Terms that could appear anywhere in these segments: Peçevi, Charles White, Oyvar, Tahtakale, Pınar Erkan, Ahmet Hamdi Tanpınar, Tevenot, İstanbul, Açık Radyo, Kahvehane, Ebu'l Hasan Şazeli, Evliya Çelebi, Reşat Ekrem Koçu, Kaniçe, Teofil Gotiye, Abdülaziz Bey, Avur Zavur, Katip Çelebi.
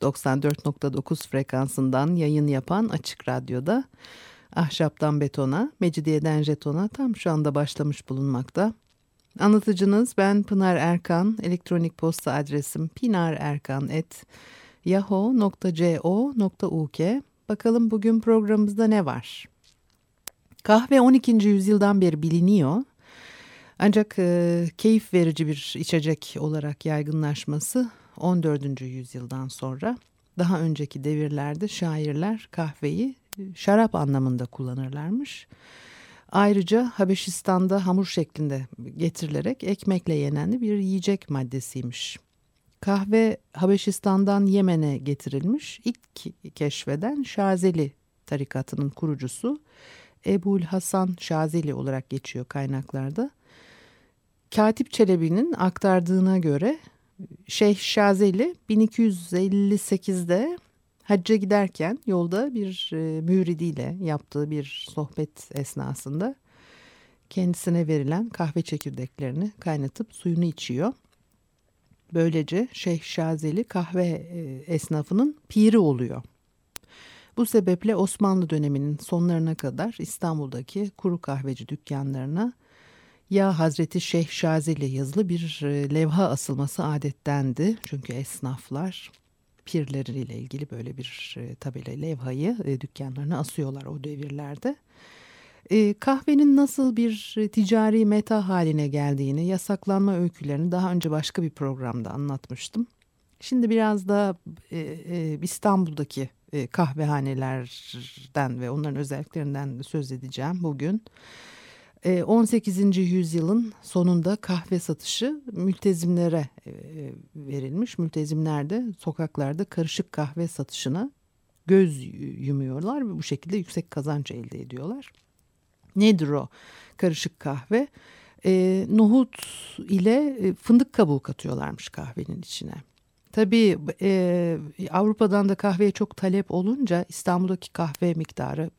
94.9 frekansından yayın yapan Açık Radyo'da Ahşaptan Betona, Mecidiyeden Jeton'a tam şu anda başlamış bulunmakta. Anlatıcınız ben Pınar Erkan, elektronik posta adresim pinarerkan@yahoo.co.uk. Bakalım bugün programımızda ne var? Kahve 12. yüzyıldan beri biliniyor. Ancak keyif verici bir içecek olarak yaygınlaşması 14. yüzyıldan sonra. Daha önceki devirlerde şairler kahveyi şarap anlamında kullanırlarmış. Ayrıca Habeşistan'da hamur şeklinde getirilerek ekmekle yenen bir yiyecek maddesiymiş. Kahve Habeşistan'dan Yemen'e getirilmiş. İlk keşfeden Şazeli tarikatının kurucusu Ebu'l Hasan Şazeli olarak geçiyor kaynaklarda. Katip Çelebi'nin aktardığına göre Şeyh Şazeli 1258'de hacca giderken yolda bir müridiyle yaptığı bir sohbet esnasında kendisine verilen kahve çekirdeklerini kaynatıp suyunu içiyor. Böylece Şeyh Şazeli kahve esnafının piri oluyor. Bu sebeple Osmanlı döneminin sonlarına kadar İstanbul'daki kuru kahveci dükkanlarına "Ya Hazreti Şeyh Şazeli" yazılı bir levha asılması adettendi. Çünkü esnaflar pirleriyle ilgili böyle bir tabela levhayı dükkanlarına asıyorlar o devirlerde. Kahvenin nasıl bir ticari meta haline geldiğini, yasaklanma öykülerini daha önce başka bir programda anlatmıştım. Şimdi biraz da İstanbul'daki kahvehanelerden ve onların özelliklerinden söz edeceğim bugün. 18. yüzyılın sonunda kahve satışı mültezimlere verilmiş. Mültezimler de sokaklarda karışık kahve satışına göz yumuyorlar ve bu şekilde yüksek kazanç elde ediyorlar. Nedir o karışık kahve? Nohut ile fındık kabuğu katıyorlarmış kahvenin içine. Tabii Avrupa'dan da kahveye çok talep olunca İstanbul'daki kahve miktarı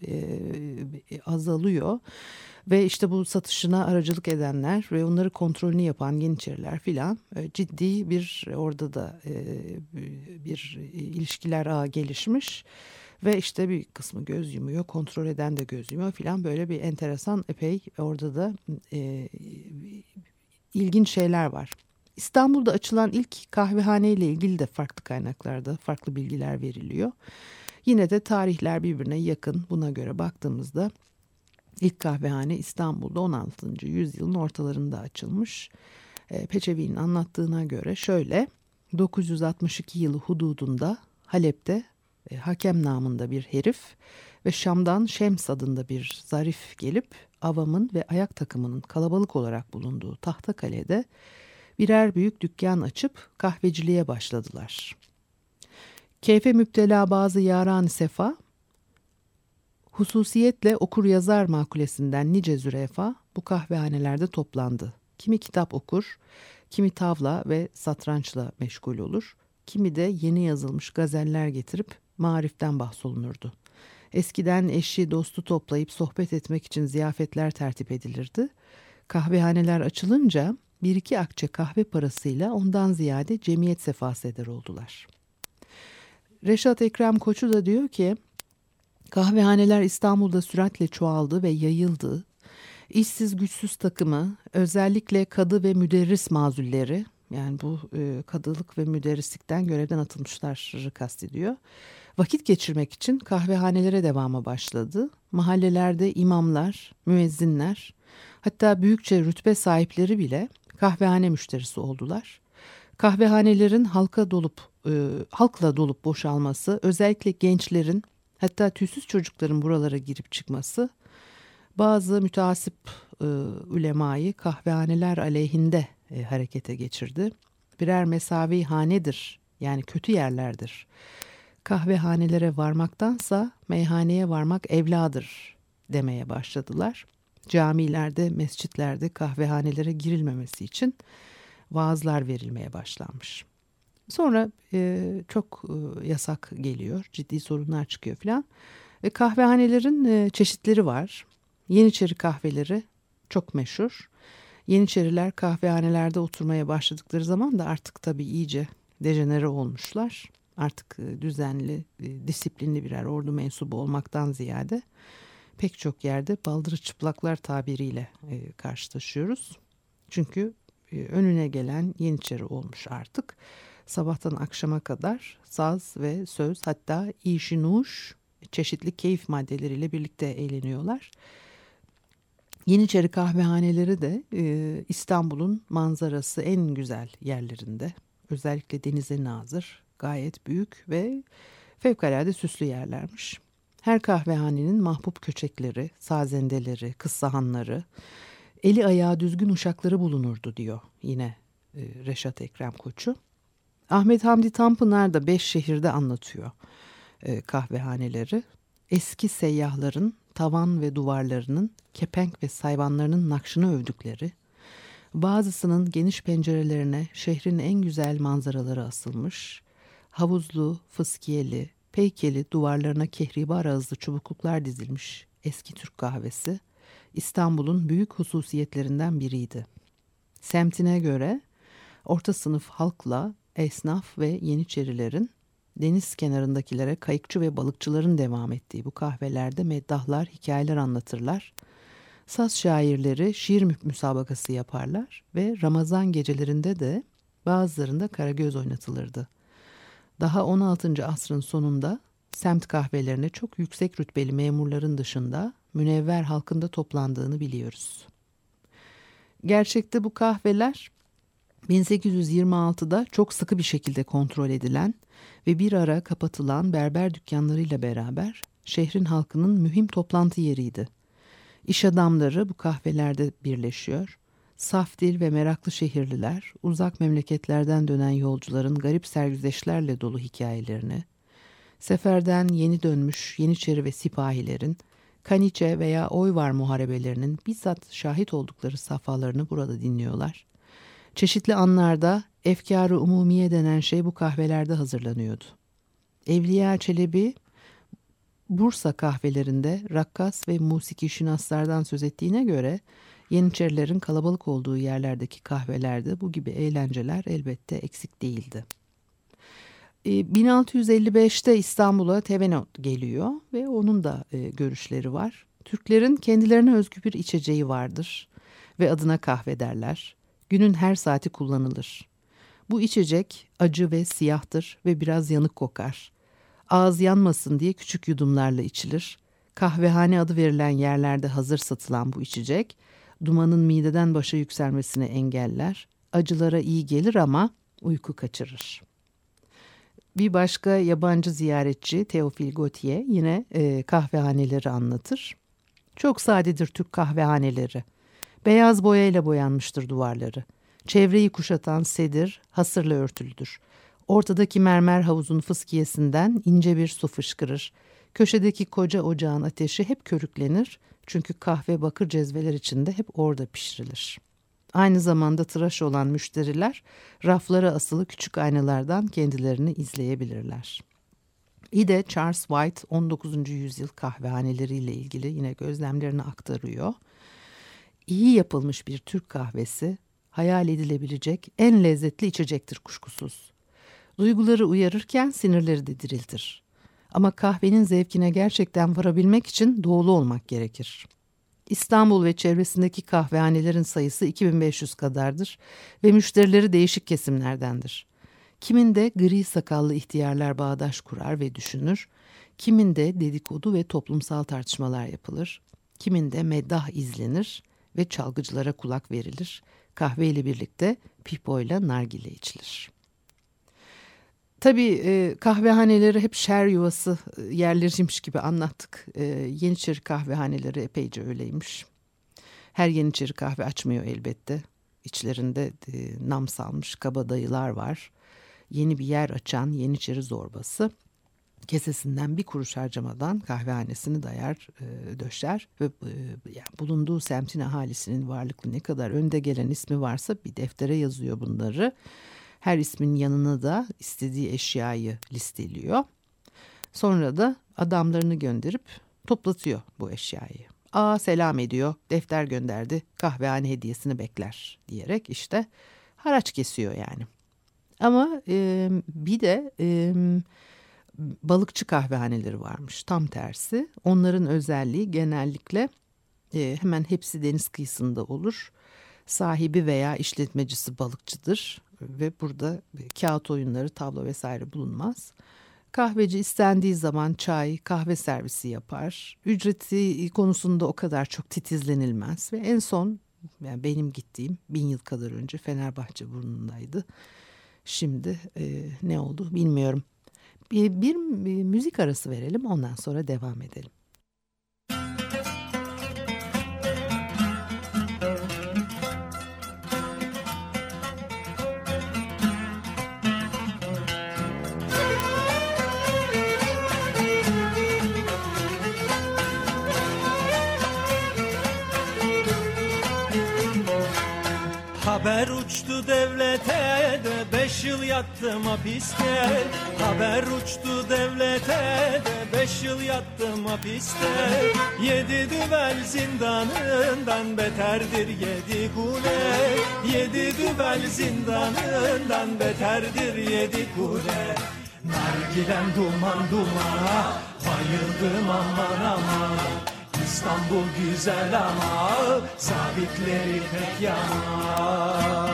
azalıyor. Ve işte bu satışına aracılık edenler ve onları kontrolünü yapan Yeniçeriler filan ciddi bir orada da bir ilişkiler ağı gelişmiş. Ve işte bir kısmı göz yumuyor, kontrol eden de göz yumuyor filan, böyle bir enteresan epey orada da ilginç şeyler var. İstanbul'da açılan ilk kahvehane ile ilgili de farklı kaynaklarda farklı bilgiler veriliyor. Yine de tarihler birbirine yakın, buna göre baktığımızda ilk kahvehane İstanbul'da 16. yüzyılın ortalarında açılmış. Peçevi'nin anlattığına göre şöyle: 962 yılı hududunda Halep'te Hakem namında bir herif ve Şam'dan Şems adında bir zarif gelip avamın ve ayak takımının kalabalık olarak bulunduğu Tahtakale'de birer büyük dükkan açıp kahveciliğe başladılar. Keyfe müptela bazı yaran sefa, hususiyetle okur yazar makulesinden nice zürefa bu kahvehanelerde toplandı. Kimi kitap okur, kimi tavla ve satrançla meşgul olur, kimi de yeni yazılmış gazeller getirip mariften bahsolunurdu. Eskiden eşi dostu toplayıp sohbet etmek için ziyafetler tertip edilirdi. Kahvehaneler açılınca bir iki akçe kahve parasıyla ondan ziyade cemiyet sefaseder oldular. Reşat Ekrem Koçu da diyor ki, kahvehaneler İstanbul'da süratle çoğaldı ve yayıldı. İşsiz güçsüz takımı, özellikle kadı ve müderris mazulleri, yani bu kadılık ve müderrislikten görevden atılmışlar kastediyor, vakit geçirmek için kahvehanelere devama başladı. Mahallelerde imamlar, müezzinler, hatta büyükçe rütbe sahipleri bile kahvehane müşterisi oldular. Kahvehanelerin halkla dolup boşalması, özellikle gençlerin, hatta tüysüz çocukların buralara girip çıkması, bazı müteassip ulemayı kahvehaneler aleyhinde harekete geçirdi. Birer mesavi hanedir, yani kötü yerlerdir. kahvehanelere varmaktansa meyhaneye varmak evladır demeye başladılar. Camilerde, mescitlerde kahvehanelere girilmemesi için vaazlar verilmeye başlanmış. Sonra çok yasak geliyor, ciddi sorunlar çıkıyor filan. Kahvehanelerin çeşitleri var. Yeniçeri kahveleri çok meşhur. Yeniçeriler kahvehanelerde oturmaya başladıkları zaman da artık tabii iyice dejenere olmuşlar. Artık düzenli, disiplinli birer ordu mensubu olmaktan ziyade pek çok yerde baldırı çıplaklar tabiriyle karşılaşıyoruz. Çünkü önüne gelen Yeniçeri olmuş artık. Sabahtan akşama kadar saz ve söz, hatta işi nuş, çeşitli keyif maddeleriyle birlikte eğleniyorlar. Yeniçeri kahvehaneleri de İstanbul'un manzarası en güzel yerlerinde. Özellikle denize nazır, gayet büyük ve fevkalade süslü yerlermiş. Her kahvehanenin mahbub köçekleri, sazendeleri, kıssahanları, eli ayağı düzgün uşakları bulunurdu diyor yine Reşat Ekrem Koçu. Ahmet Hamdi Tanpınar da 5 şehirde anlatıyor kahvehaneleri. Eski seyyahların tavan ve duvarlarının kepenk ve sayvanlarının nakşını övdükleri, bazısının geniş pencerelerine şehrin en güzel manzaraları asılmış, havuzlu, fıskiyeli, peykeli duvarlarına kehribar ağızlı çubukluklar dizilmiş eski Türk kahvesi İstanbul'un büyük hususiyetlerinden biriydi. Semtine göre orta sınıf halkla esnaf ve yeniçerilerin, deniz kenarındakilere kayıkçı ve balıkçıların devam ettiği bu kahvelerde meddahlar hikayeler anlatırlar. Saz şairleri şiir müsabakası yaparlar ve Ramazan gecelerinde de bazılarında karagöz oynatılırdı. Daha 16. asrın sonunda semt kahvelerine çok yüksek rütbeli memurların dışında münevver halkın da toplandığını biliyoruz. Gerçekte bu kahveler 1826'da çok sıkı bir şekilde kontrol edilen ve bir ara kapatılan berber dükkanlarıyla beraber şehrin halkının mühim toplantı yeriydi. İş adamları bu kahvelerde birleşiyor. Saf dil ve meraklı şehirliler, uzak memleketlerden dönen yolcuların garip sergüzeşlerle dolu hikayelerini, seferden yeni dönmüş yeniçeri ve sipahilerin, Kaniçe veya Oyvar muharebelerinin bizzat şahit oldukları safhalarını burada dinliyorlar. Çeşitli anlarda efkâr-ı umumiye denen şey bu kahvelerde hazırlanıyordu. Evliya Çelebi, Bursa kahvelerinde rakkas ve musiki şinaslardan söz ettiğine göre, Yeniçerilerin kalabalık olduğu yerlerdeki kahvelerde bu gibi eğlenceler elbette eksik değildi. 1655'te İstanbul'a Tevenot geliyor ve onun da görüşleri var. Türklerin kendilerine özgü bir içeceği vardır ve adına kahve derler. Günün her saati kullanılır. Bu içecek acı ve siyahtır ve biraz yanık kokar. Ağız yanmasın diye küçük yudumlarla içilir. Kahvehane adı verilen yerlerde hazır satılan bu içecek, dumanın mideden başa yükselmesini engeller. Acılara iyi gelir ama uyku kaçırır. Bir başka yabancı ziyaretçi Teofil Gotiye yine kahvehaneleri anlatır. Çok sadedir Türk kahvehaneleri. Beyaz boyayla boyanmıştır duvarları. Çevreyi kuşatan sedir, hasırla örtülüdür. Ortadaki mermer havuzun fıskiyesinden ince bir su fışkırır. Köşedeki koca ocağın ateşi hep körüklenir. Çünkü kahve bakır cezveler içinde hep orada pişirilir. Aynı zamanda tıraş olan müşteriler raflara asılı küçük aynalardan kendilerini izleyebilirler. İde Charles White 19. yüzyıl kahvehaneleriyle ilgili yine gözlemlerini aktarıyor. İyi yapılmış bir Türk kahvesi hayal edilebilecek en lezzetli içecektir kuşkusuz. Duyguları uyarırken sinirleri de diriltir. Ama kahvenin zevkine gerçekten varabilmek için doğulu olmak gerekir. İstanbul ve çevresindeki kahvehanelerin sayısı 2500 kadardır ve müşterileri değişik kesimlerdendir. Kiminde gri sakallı ihtiyarlar bağdaş kurar ve düşünür, kiminde dedikodu ve toplumsal tartışmalar yapılır, kiminde meddah izlenir ve çalgıcılara kulak verilir, kahveyle birlikte pipoyla nargile içilir. Tabii kahvehaneleri hep şer yuvası yerleriymiş gibi anlattık. Yeniçeri kahvehaneleri epeyce öyleymiş. Her Yeniçeri kahve açmıyor elbette. İçlerinde nam salmış kabadayılar var. Yeni bir yer açan Yeniçeri zorbası. kesesinden bir kuruş harcamadan kahvehanesini dayar, döşer ve bulunduğu semtin ahalisinin varlıklı ne kadar önde gelen ismi varsa bir deftere yazıyor bunları. Her ismin yanına da istediği eşyayı listeliyor. Sonra da adamlarını gönderip toplatıyor bu eşyayı. Aa, selam ediyor, defter gönderdi, kahvehane hediyesini bekler diyerek işte haraç kesiyor yani. Ama bir de balıkçı kahvehaneleri varmış, tam tersi. Onların özelliği genellikle hemen hepsi deniz kıyısında olur. Sahibi veya işletmecisi balıkçıdır ve burada kağıt oyunları, tablo vesaire bulunmaz. Kahveci istendiği zaman çay, kahve servisi yapar. Ücreti konusunda o kadar çok titizlenilmez ve en son yani benim gittiğim 1000 yıl kadar önce Fenerbahçe burnundaydı. Şimdi ne oldu bilmiyorum. Bir müzik arası verelim, ondan sonra devam edelim. Haber uçtu devlete de 5 yıl yattım hapiste. Haber uçtu devlete de 5 yıl yattım hapiste. 7 düvel zindanından beterdir 7 kule. 7 düvel zindanından beterdir 7 kule. Nargilem duman duman, bayıldım aman aman. İstanbul güzel ama sabitleri pek yaman.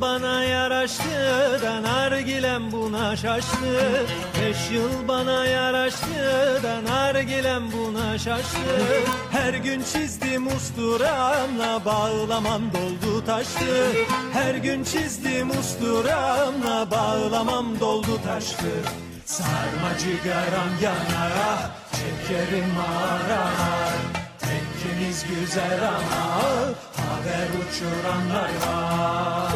Bana yaraştı da nargilem buna şaştı. 5 yıl bana yaraştı da nargilem buna şaştı. Her gün çizdim usturamla, bağlamam doldu taştı. Her gün çizdim usturamla, bağlamam doldu taştı. Sarma cigaram yanar, çekerim arar. Tekkimiz güzel ama haber uçuranlar var.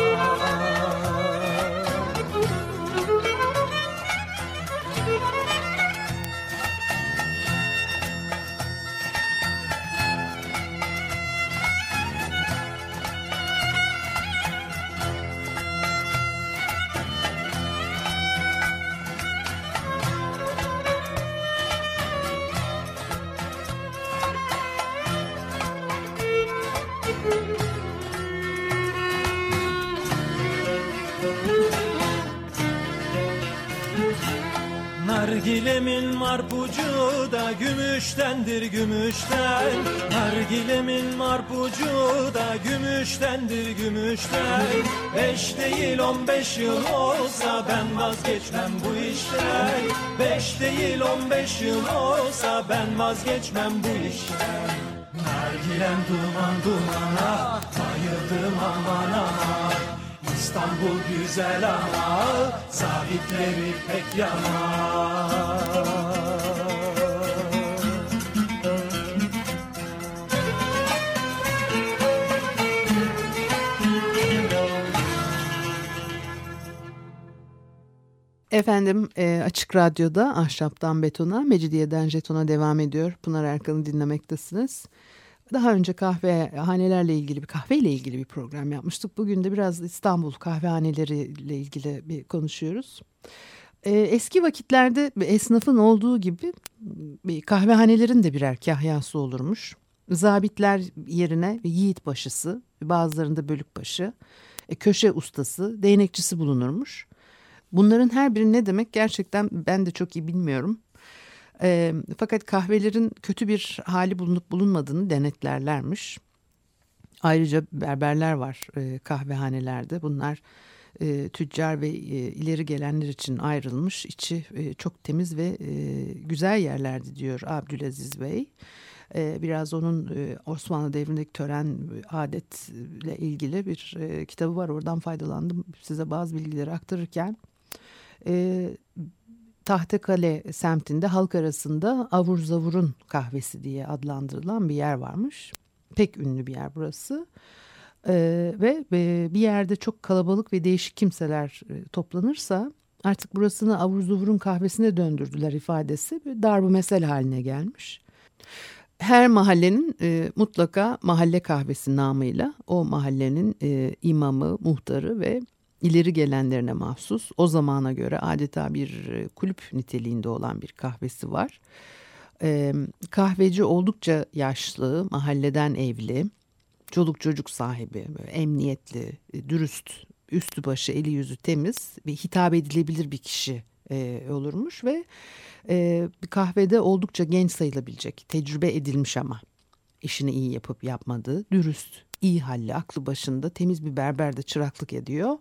Nargilemin marpucu da gümüştendir gümüşten. Nargilemin marpucu da gümüştendir gümüşten. 5 değil 15 yıl olsa ben vazgeçmem bu işten. 5 değil 15 yıl olsa ben vazgeçmem bu işten. Nargilem duman dumana, bayıldım aman aman. İstanbul güzel ama sabitleri pek yaman. Efendim, Açık Radyo'da Ahşaptan Betona, Mecidiyeden Jeton'a devam ediyor. Pınar Erkan'ı dinlemektesiniz. Daha önce kahvehanelerle ilgili, kahveyle ilgili bir program yapmıştık. Bugün de biraz İstanbul kahvehaneleriyle ilgili bir konuşuyoruz. Eski vakitlerde esnafın olduğu gibi kahvehanelerin de birer kahyası olurmuş. Zabitler yerine yiğit başısı, bazılarında bölük başı, köşe ustası, değnekçisi bulunurmuş. Bunların her biri ne demek gerçekten ben de çok iyi bilmiyorum. Fakat kahvelerin kötü bir hali bulunup bulunmadığını denetlerlermiş. Ayrıca berberler var kahvehanelerde. Bunlar tüccar ve ileri gelenler için ayrılmış. İçi çok temiz ve güzel yerlerdi diyor Abdülaziz Bey. Biraz onun Osmanlı devrindeki tören adetle ilgili bir kitabı var. Oradan faydalandım size bazı bilgileri aktarırken. Tahtakale semtinde halk arasında Avur Zavur'un kahvesi diye adlandırılan bir yer varmış. Pek ünlü bir yer burası. Ve bir yerde çok kalabalık ve değişik kimseler toplanırsa artık burasını Avur Zavur'un kahvesine döndürdüler ifadesi darbu mesel haline gelmiş. Her mahallenin mutlaka mahalle kahvesi namıyla o mahallenin imamı, muhtarı ve ileri gelenlerine mahsus o zamana göre adeta bir kulüp niteliğinde olan bir kahvesi var. Kahveci oldukça yaşlı, mahalleden evli, çoluk çocuk sahibi, emniyetli, dürüst, üstü başı, eli yüzü temiz ve hitap edilebilir bir kişi olurmuş ve kahvede oldukça genç sayılabilecek, tecrübe edilmiş ama işini iyi yapıp yapmadığı, dürüst, iyi halli, aklı başında, temiz bir berber de çıraklık ediyor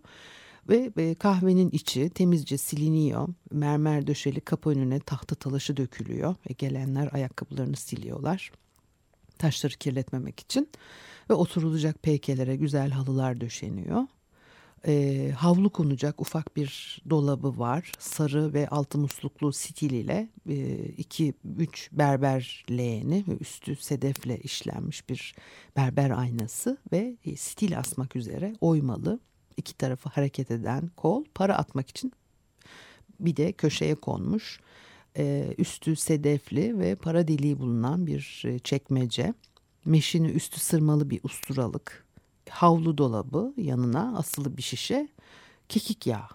ve kahvenin içi temizce siliniyor, mermer döşeli kapı önüne tahta talaşı dökülüyor ve gelenler ayakkabılarını siliyorlar taşları kirletmemek için ve oturulacak peykelere güzel halılar döşeniyor. Havlu konacak ufak bir dolabı var. Sarı ve altı musluklu stiliyle 2-3 berber leğeni ve üstü sedefle işlenmiş bir berber aynası ve stil asmak üzere oymalı, iki tarafı hareket eden kol, para atmak için bir de köşeye konmuş. Üstü sedefli ve para deliği bulunan bir çekmece, meşini üstü sırmalı bir usturalık, havlu dolabı, yanına asılı bir şişe kekik yağı.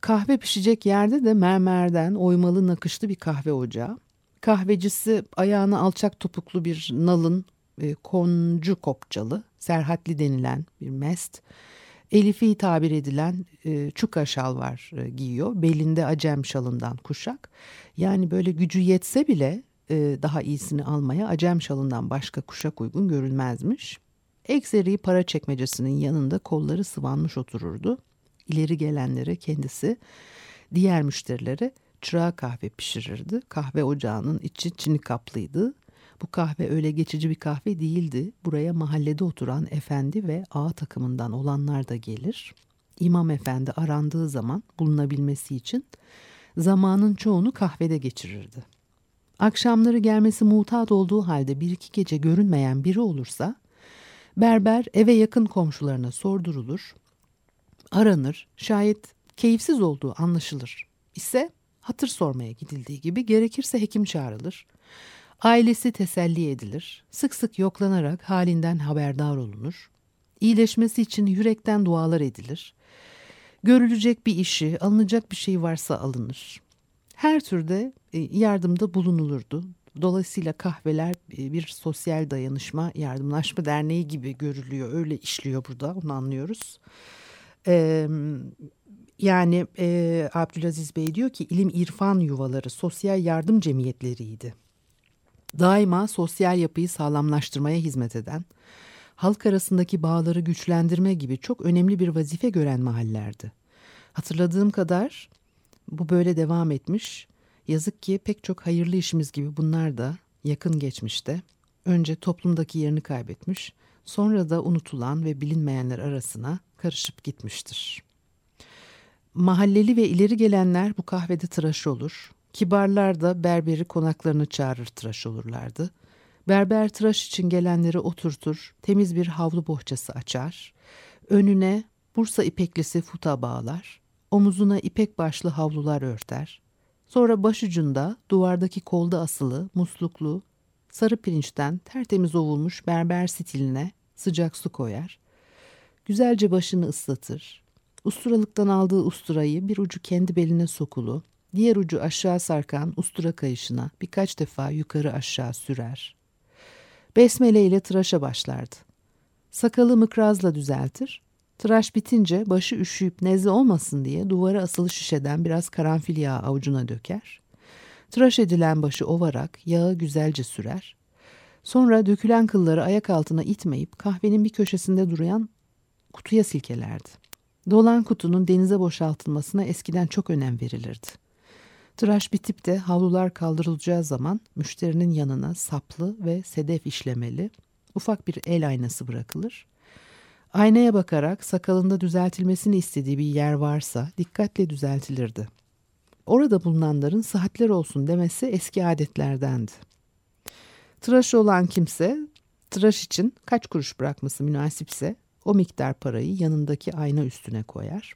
Kahve pişecek yerde de mermerden oymalı nakışlı bir kahve ocağı. Kahvecisi ayağına alçak topuklu bir nalın koncu kopçalı, serhatli denilen bir mest, Elif'i tabir edilen çuka şal var giyiyor. Belinde acem şalından kuşak. Yani böyle gücü yetse bile daha iyisini almaya acem şalından başka kuşak uygun görülmezmiş. Ekseri para çekmecesinin yanında kolları sıvanmış otururdu. İleri gelenlere kendisi, diğer müşterilere çırağa kahve pişirirdi. Kahve ocağının içi çini kaplıydı. Bu kahve öyle geçici bir kahve değildi. Buraya mahallede oturan efendi ve ağa takımından olanlar da gelir. İmam efendi arandığı zaman bulunabilmesi için zamanın çoğunu kahvede geçirirdi. Akşamları gelmesi mutat olduğu halde bir iki gece görünmeyen biri olursa berber eve yakın komşularına sordurulur, aranır, şayet keyifsiz olduğu anlaşılır ise hatır sormaya gidildiği gibi gerekirse hekim çağrılır. Ailesi teselli edilir, sık sık yoklanarak halinden haberdar olunur, iyileşmesi için yürekten dualar edilir, görülecek bir işi, alınacak bir şey varsa alınır. Her türde yardımda bulunulurdu. Dolayısıyla kahveler bir sosyal dayanışma, yardımlaşma derneği gibi görülüyor, öyle işliyor burada, onu anlıyoruz. Yani Abdülaziz Bey diyor ki ilim irfan yuvaları sosyal yardım cemiyetleriydi. Daima sosyal yapıyı sağlamlaştırmaya hizmet eden, halk arasındaki bağları güçlendirme gibi çok önemli bir vazife gören mahallerdi. Hatırladığım kadar bu böyle devam etmiş. Yazık ki pek çok hayırlı işimiz gibi bunlar da yakın geçmişte önce toplumdaki yerini kaybetmiş, sonra da unutulan ve bilinmeyenler arasına karışıp gitmiştir. Mahalleli ve ileri gelenler bu kahvede tıraş olur. Kibarlar da berberi konaklarını çağırır tıraş olurlardı. Berber tıraş için gelenleri oturtur, temiz bir havlu bohçası açar. Önüne Bursa ipeklisi futa bağlar, omuzuna ipek başlı havlular örter. Sonra başucunda duvardaki kolda asılı, musluklu, sarı pirinçten tertemiz ovulmuş berber stiline sıcak su koyar. Güzelce başını ıslatır. Usturalıktan aldığı usturayı bir ucu kendi beline sokulu, diğer ucu aşağı sarkan ustura kayışına birkaç defa yukarı aşağı sürer. Besmele ile tıraşa başlardı. Sakalı mıkrazla düzeltir. Tıraş bitince başı üşüyüp nezle olmasın diye duvara asılı şişeden biraz karanfil yağı avucuna döker. Tıraş edilen başı ovarak yağı güzelce sürer. Sonra dökülen kılları ayak altına itmeyip kahvenin bir köşesinde duran kutuya silkelerdi. Dolan kutunun denize boşaltılmasına eskiden çok önem verilirdi. Tıraş bitip de havlular kaldırılacağı zaman müşterinin yanına saplı ve sedef işlemeli ufak bir el aynası bırakılır. Aynaya bakarak sakalında düzeltilmesini istediği bir yer varsa dikkatle düzeltilirdi. Orada bulunanların saatler olsun demesi eski adetlerdendi. Tıraşı olan kimse tıraş için kaç kuruş bırakması münasipse o miktar parayı yanındaki ayna üstüne koyar.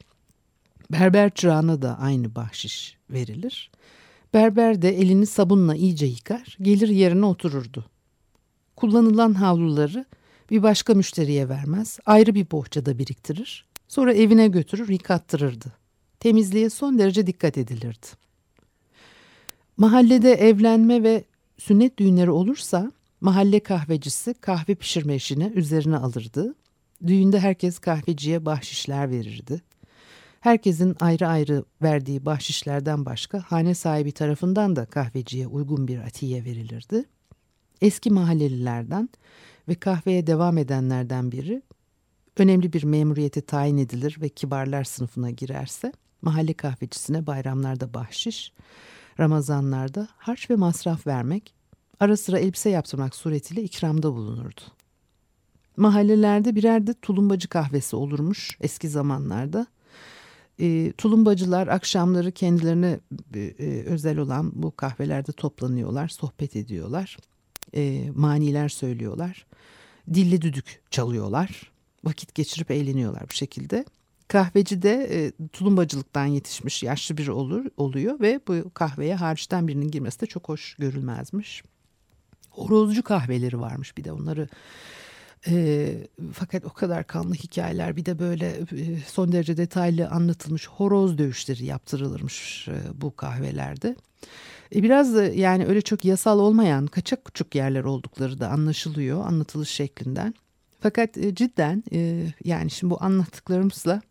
Berber çırağına da aynı bahşiş verilir. Berber de elini sabunla iyice yıkar, gelir yerine otururdu. Kullanılan havluları bir başka müşteriye vermez, ayrı bir bohçada biriktirir, sonra evine götürür yıkattırırdı. Temizliğe son derece dikkat edilirdi. Mahallede evlenme ve sünnet düğünleri olursa mahalle kahvecisi kahve pişirme işini üzerine alırdı. Düğünde herkes kahveciye bahşişler verirdi. Herkesin ayrı ayrı verdiği bahşişlerden başka hane sahibi tarafından da kahveciye uygun bir atiye verilirdi. Eski mahallelilerden ve kahveye devam edenlerden biri önemli bir memuriyete tayin edilir ve kibarlar sınıfına girerse mahalle kahvecisine bayramlarda bahşiş, Ramazanlarda harç ve masraf vermek, ara sıra elbise yaptırmak suretiyle ikramda bulunurdu. Mahallelerde birer de tulumbacı kahvesi olurmuş eski zamanlarda. Tulumbacılar akşamları kendilerine özel olan bu kahvelerde toplanıyorlar, sohbet ediyorlar, maniler söylüyorlar, dilli düdük çalıyorlar, vakit geçirip eğleniyorlar bu şekilde. Kahveci de tulumbacılıktan yetişmiş yaşlı biri oluyor ve bu kahveye harçtan birinin girmesi de çok hoş görülmezmiş. Horozcu kahveleri varmış bir de onları. Fakat o kadar kanlı hikayeler, bir de böyle son derece detaylı anlatılmış horoz dövüşleri yaptırılırmış bu kahvelerde. Biraz da yani öyle çok yasal olmayan kaçak küçük yerler oldukları da anlaşılıyor anlatılış şeklinden. Fakat cidden yani şimdi bu anlattıklarımızla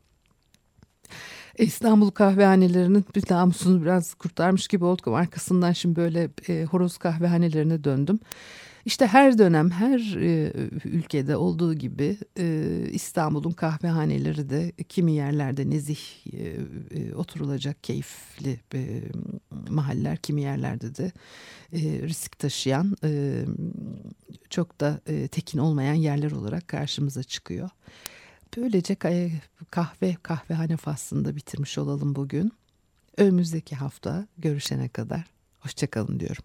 İstanbul kahvehanelerinin bir namusunu biraz kurtarmış gibi olduk. Arkasından şimdi böyle horoz kahvehanelerine döndüm. İşte her dönem, her ülkede olduğu gibi İstanbul'un kahvehaneleri de kimi yerlerde nezih oturulacak keyifli mahaller, kimi yerlerde de risk taşıyan, çok da tekin olmayan yerler olarak karşımıza çıkıyor. Böylece kahvehane faslında bitirmiş olalım bugün. Önümüzdeki hafta görüşene kadar hoşça kalın diyorum.